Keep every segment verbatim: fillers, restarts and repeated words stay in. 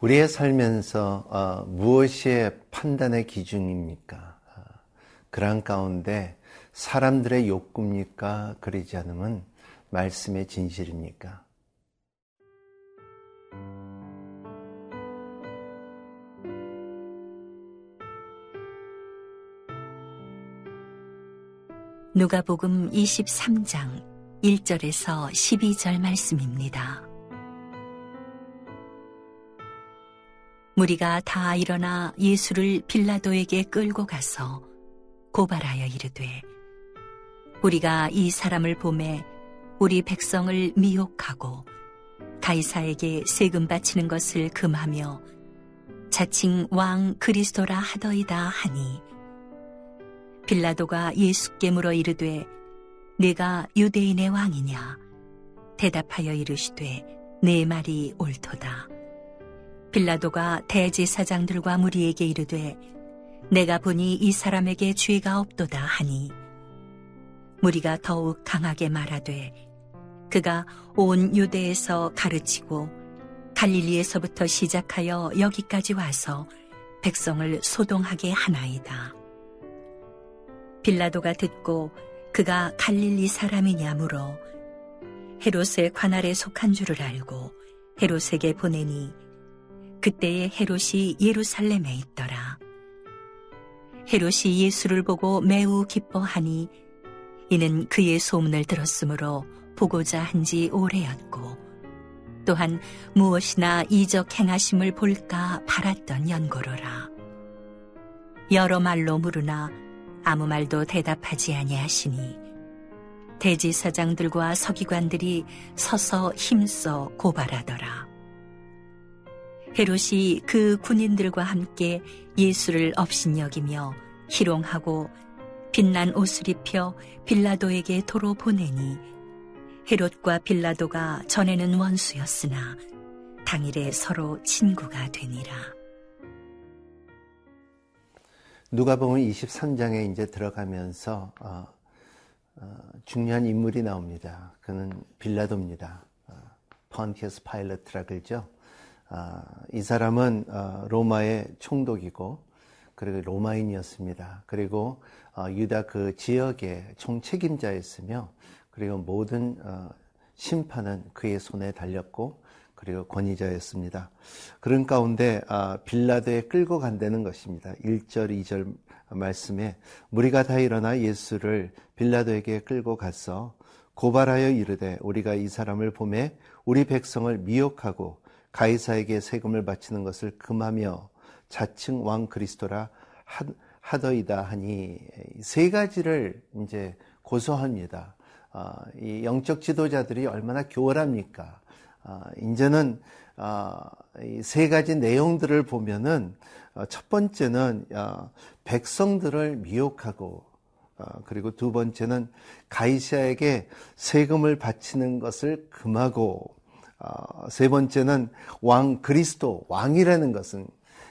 우리의 살면서 어, 무엇이 판단의 기준입니까? 그러한 가운데 사람들의 욕구입니까? 그러지 않으면 말씀의 진실입니까? 누가복음 이십삼 장 일 절에서 십이 절 말씀입니다. 무리가 다 일어나 예수를 빌라도에게 끌고 가서 고발하여 이르되, 우리가 이 사람을 보매 우리 백성을 미혹하고 가이사에게 세금 바치는 것을 금하며 자칭 왕 그리스도라 하더이다 하니, 빌라도가 예수께 물어 이르되, 네가 유대인의 왕이냐? 대답하여 이르시되, 내 말이 옳도다. 빌라도가 대제사장들과 무리에게 이르되, 내가 보니 이 사람에게 죄가 없도다 하니, 무리가 더욱 강하게 말하되, 그가 온 유대에서 가르치고 갈릴리에서부터 시작하여 여기까지 와서 백성을 소동하게 하나이다. 빌라도가 듣고 그가 갈릴리 사람이냐 물어 헤롯의 관할에 속한 줄을 알고 헤롯에게 보내니, 그때에 헤롯이 예루살렘에 있더라. 헤롯이 예수를 보고 매우 기뻐하니, 이는 그의 소문을 들었으므로 보고자 한 지 오래였고, 또한 무엇이나 이적 행하심을 볼까 바랐던 연고로라. 여러 말로 물으나 아무 말도 대답하지 아니하시니, 대제사장들과 서기관들이 서서 힘써 고발하더라. 헤롯이 그 군인들과 함께 예수를 업신여기며 희롱하고 빛난 옷을 입혀 빌라도에게 도로 보내니, 헤롯과 빌라도가 전에는 원수였으나 당일에 서로 친구가 되니라. 누가복음 이십삼 장에 이제 들어가면서 어, 어, 중요한 인물이 나옵니다. 그는 빌라도입니다. 어, 폰티어스 파일럿이라 그러죠. 어, 이 사람은 어, 로마의 총독이고, 그리고 로마인이었습니다. 그리고 어, 유다 그 지역의 총책임자였으며, 그리고 모든 어, 심판은 그의 손에 달렸고, 그리고 권위자였습니다. 그런 가운데 어, 빌라도에 끌고 간다는 것입니다. 일 절, 이 절 말씀에 무리가 다 일어나 예수를 빌라도에게 끌고 가서 고발하여 이르되, 우리가 이 사람을 보매 우리 백성을 미혹하고 가이사에게 세금을 바치는 것을 금하며 자칭 왕 그리스도라 하더이다 하니, 세 가지를 이제 고소합니다. 어, 이 영적 지도자들이 얼마나 교활합니까? 어, 이제는 어, 이 세 가지 내용들을 보면은 어, 첫 번째는 어, 백성들을 미혹하고, 어, 그리고 두 번째는 가이사에게 세금을 바치는 것을 금하고, 어, 세 번째는 왕 그리스도, 왕이라는 것은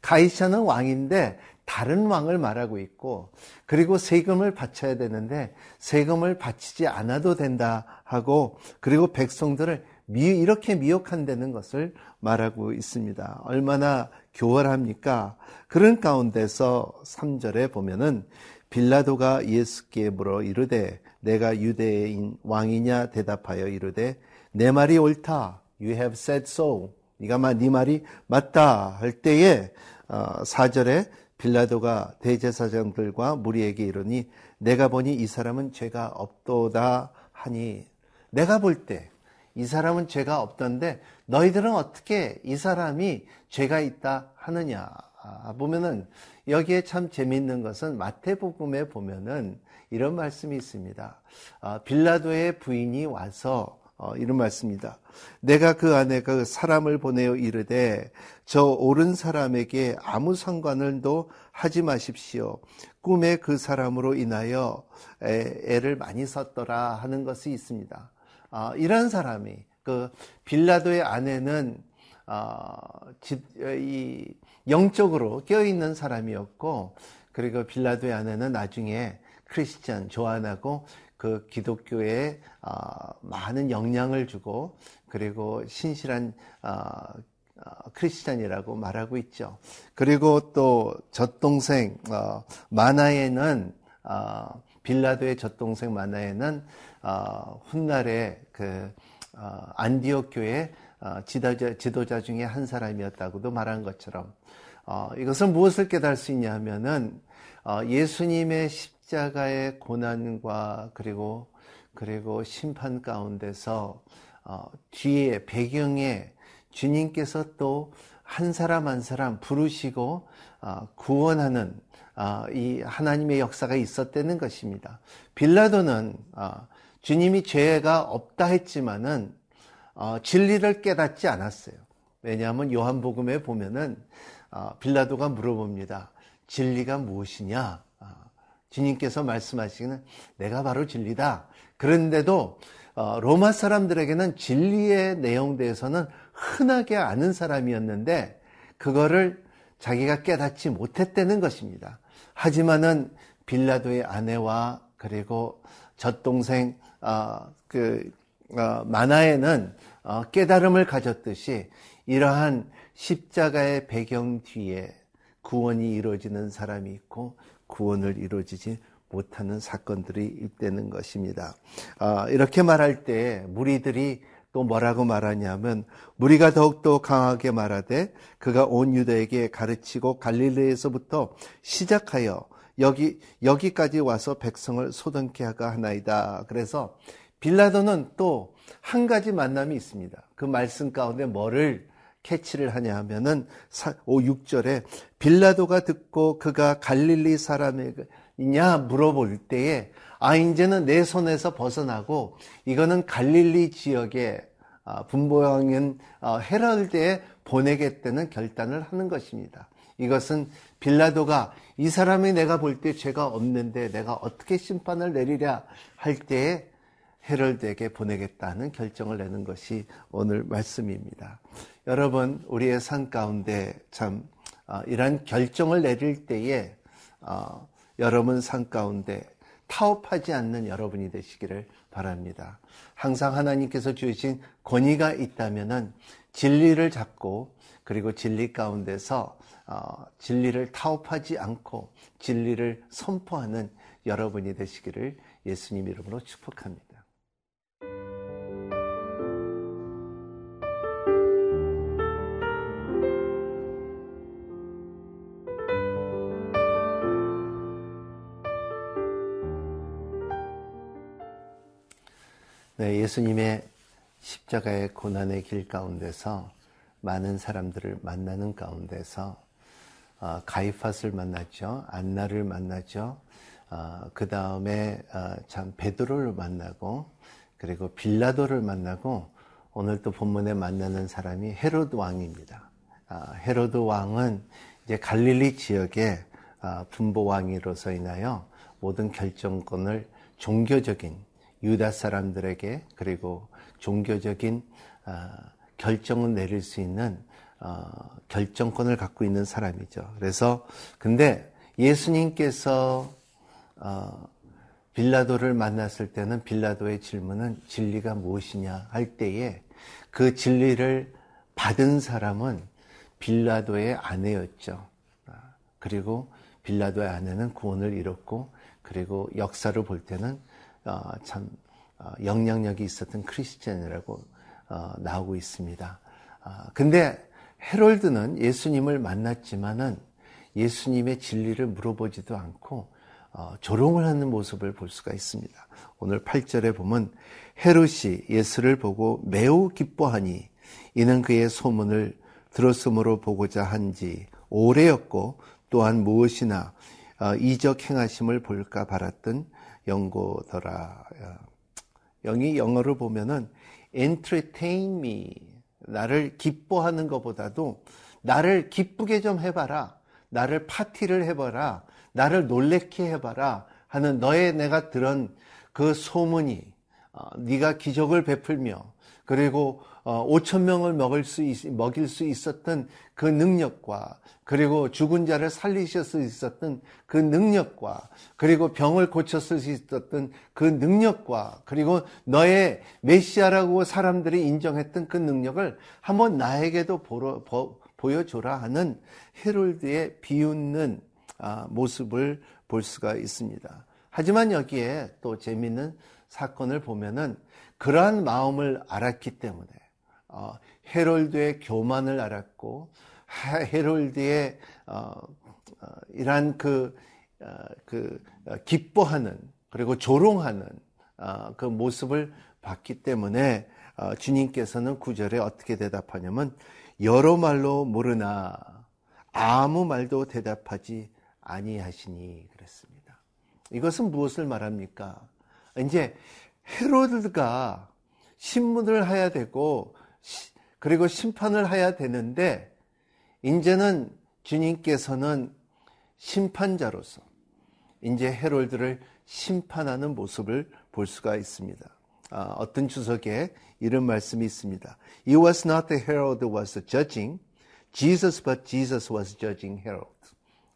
가이사는 왕인데 다른 왕을 말하고 있고, 그리고 세금을 바쳐야 되는데 세금을 바치지 않아도 된다 하고, 그리고 백성들을 미, 이렇게 미혹한다는 것을 말하고 있습니다. 얼마나 교활합니까? 그런 가운데서 삼 절에 보면은 빌라도가 예수께 물어 이르되, 내가 유대인 왕이냐? 대답하여 이르되, 내 말이 옳다. You have said so. 네가 네 말이 맞다 할 때에 사 절에 빌라도가 대제사장들과 무리에게 이르니, 내가 보니 이 사람은 죄가 없도다 하니, 내가 볼 때 이 사람은 죄가 없던데 너희들은 어떻게 이 사람이 죄가 있다 하느냐? 보면은 여기에 참 재미있는 것은 마태복음에 보면은 이런 말씀이 있습니다. 빌라도의 부인이 와서 어, 이런 말씀입니다. 내가 그 안에 그 사람을 보내어 이르되, 저 옳은 사람에게 아무 상관을도 하지 마십시오. 꿈에 그 사람으로 인하여 애, 애를 많이 썼더라 하는 것이 있습니다. 어, 이런 사람이, 그 빌라도의 아내는 어, 집, 이, 영적으로 껴있는 사람이었고, 그리고 빌라도의 아내는 나중에 크리스찬 조안하고 그 기독교에 많은 영향을 주고, 그리고 신실한 어, 크리스천이라고 말하고 있죠. 그리고 또 젖동생 어, 마나에는 어, 빌라도의 젖동생 마나에는 어, 훗날에 그 어, 안디옥 교회 어, 지도자, 지도자 중에 한 사람이었다고도 말한 것처럼 어, 이것은 무엇을 깨달을 수 있냐 하면은 어, 예수님의 십자가의 고난과 그리고 그리고 심판 가운데서 어, 뒤에 배경에 주님께서 또 한 사람 한 사람 부르시고 어, 구원하는 어, 이 하나님의 역사가 있었다는 것입니다. 빌라도는 어, 주님이 죄가 없다 했지만은 어, 진리를 깨닫지 않았어요. 왜냐하면 요한복음에 보면은 어, 빌라도가 물어봅니다. 진리가 무엇이냐? 어, 주님께서 말씀하시기는 내가 바로 진리다. 그런데도 어, 로마 사람들에게는 진리의 내용에 대해서는 흔하게 아는 사람이었는데 그거를 자기가 깨닫지 못했다는 것입니다. 하지만은 빌라도의 아내와 그리고 젖동생 어, 그 어, 마나에는 어, 깨달음을 가졌듯이 이러한 십자가의 배경 뒤에 구원이 이루어지는 사람이 있고 구원을 이루어지지 못하는 사건들이 있다는 것입니다. 어, 이렇게 말할 때 무리들이 또 뭐라고 말하냐면 무리가 더욱더 강하게 말하되 그가 온 유대에게 가르치고 갈릴레에서부터 시작하여 여기, 여기까지 와서 백성을 소동케 하가 하나이다. 그래서 빌라도는 또 한 가지 만남이 있습니다. 그 말씀 가운데 뭐를 캐치를 하냐 하면은 오, 육 절에 빌라도가 듣고 그가 갈릴리 사람이냐 물어볼 때에 아 이제는 내 손에서 벗어나고 이거는 갈릴리 지역에 분보왕인 헤롯에 보내겠다는 결단을 하는 것입니다. 이것은 빌라도가 이 사람이 내가 볼 때 죄가 없는데 내가 어떻게 심판을 내리랴 할 때에 헤롯에게 보내겠다는 결정을 내는 것이 오늘 말씀입니다. 여러분, 우리의 삶 가운데 참 어, 이런 결정을 내릴 때에 어, 여러분 삶 가운데 타협하지 않는 여러분이 되시기를 바랍니다. 항상 하나님께서 주신 권위가 있다면은 진리를 잡고 그리고 진리 가운데서 어, 진리를 타협하지 않고 진리를 선포하는 여러분이 되시기를 예수님 이름으로 축복합니다. 네, 예수님의 십자가의 고난의 길 가운데서 많은 사람들을 만나는 가운데서 어, 가이파스를 만났죠. 안나를 만났죠. 어, 그 다음에 어, 참 베드로를 만나고 그리고 빌라도를 만나고 오늘 또 본문에 만나는 사람이 헤롯 왕입니다. 어, 헤롯 왕은 이제 갈릴리 지역의 어, 분보 왕으로서 인하여 모든 결정권을 종교적인 유다 사람들에게 그리고 종교적인 어, 결정을 내릴 수 있는 어, 결정권을 갖고 있는 사람이죠. 그래서 근데 예수님께서 어, 빌라도를 만났을 때는 빌라도의 질문은 진리가 무엇이냐 할 때에 그 진리를 받은 사람은 빌라도의 아내였죠. 그리고 빌라도의 아내는 구원을 이뤘고 그리고 역사를 볼 때는 어, 참 어, 영향력이 있었던 크리스천이라고 어, 나오고 있습니다. 어, 근데 헤럴드는 예수님을 만났지만은 예수님의 진리를 물어보지도 않고 어, 조롱을 하는 모습을 볼 수가 있습니다. 오늘 팔 절에 보면 헤롯이 예수를 보고 매우 기뻐하니 이는 그의 소문을 들었으므로 보고자 한지 오래였고 또한 무엇이나 어, 이적 행하심을 볼까 바랐던 연고더라. 영이 영어를 보면은 entertain me, 나를 기뻐하는 것보다도 나를 기쁘게 좀 해봐라, 나를 파티를 해봐라, 나를 놀래게 해봐라 하는 너의 내가 들은 그 소문이 어, 네가 기적을 베풀며 그리고 오천 명을 먹을 수, 있, 먹일 수 있었던 그 능력과, 그리고 죽은 자를 살리실 수 있었던 그 능력과, 그리고 병을 고쳤을 수 있었던 그 능력과, 그리고 너의 메시아라고 사람들이 인정했던 그 능력을 한번 나에게도 보러, 보, 보여줘라 하는 헤롯의 비웃는 아, 모습을 볼 수가 있습니다. 하지만 여기에 또 재미있는 사건을 보면은 그러한 마음을 알았기 때문에 어, 헤롯의 교만을 알았고 헤롯의 어, 어, 이러한 그, 어, 그 기뻐하는 그리고 조롱하는 어, 그 모습을 봤기 때문에 어, 주님께서는 구절에 어떻게 대답하냐면 여러 말로 모르나 아무 말도 대답하지 아니하시니 그랬습니다. 이것은 무엇을 말합니까? 이제 헤롯가 신문을 해야 되고 그리고 심판을 해야 되는데 이제는 주님께서는 심판자로서 이제 헤롯을 심판하는 모습을 볼 수가 있습니다. 아, 어떤 주석에 이런 말씀이 있습니다. It was not the Herod was judging Jesus, but Jesus was judging Herod.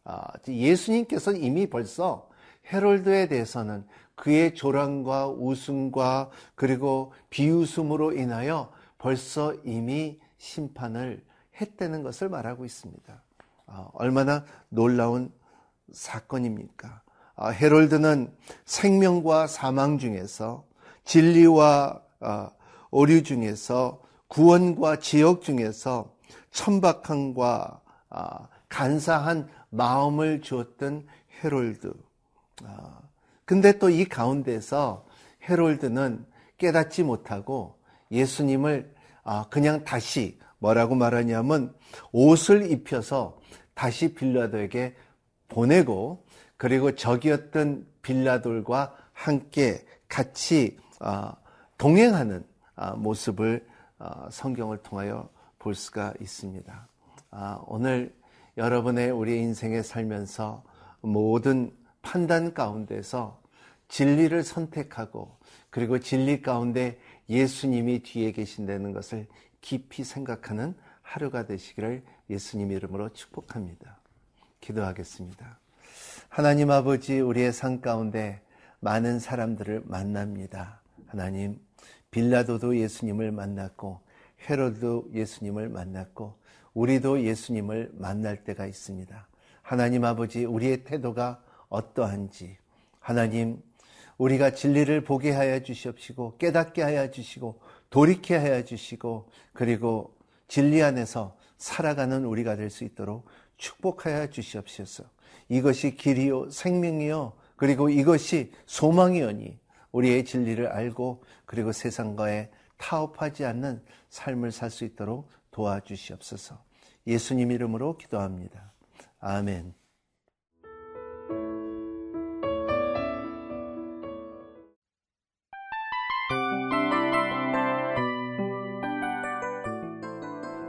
아, 예수님께서 이미 벌써 헤롯에 대해서는 그의 조랑과 웃음과 그리고 비웃음으로 인하여 벌써 이미 심판을 했다는 것을 말하고 있습니다. 아, 얼마나 놀라운 사건입니까? 아, 헤롯은 생명과 사망 중에서 진리와 어, 오류 중에서 구원과 지옥 중에서 천박함과 어, 간사한 마음을 주었던 헤롯. 어, 근데 또 이 가운데서 헤롯은 깨닫지 못하고 예수님을 어, 그냥 다시 뭐라고 말하냐면 옷을 입혀서 다시 빌라도에게 보내고 그리고 적이었던 빌라도와 함께 같이 어, 동행하는 어, 모습을 어, 성경을 통하여 볼 수가 있습니다. 어, 오늘 여러분의 우리 인생에 살면서 모든 판단 가운데서 진리를 선택하고 그리고 진리 가운데 예수님이 뒤에 계신다는 것을 깊이 생각하는 하루가 되시기를 예수님 이름으로 축복합니다. 기도하겠습니다. 하나님 아버지, 우리의 삶 가운데 많은 사람들을 만납니다. 하나님, 빌라도도 예수님을 만났고 헤롯도 예수님을 만났고 우리도 예수님을 만날 때가 있습니다. 하나님 아버지, 우리의 태도가 어떠한지, 하나님 우리가 진리를 보게 하여 주시옵시고 깨닫게 하여 주시고 돌이켜 하여 주시고 그리고 진리 안에서 살아가는 우리가 될 수 있도록 축복하여 주시옵소서. 이것이 길이요 생명이요 그리고 이것이 소망이오니 우리의 진리를 알고 그리고 세상과의 타협하지 않는 삶을 살 수 있도록 도와주시옵소서. 예수님 이름으로 기도합니다. 아멘.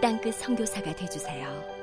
땅끝 선교사가 되어주세요.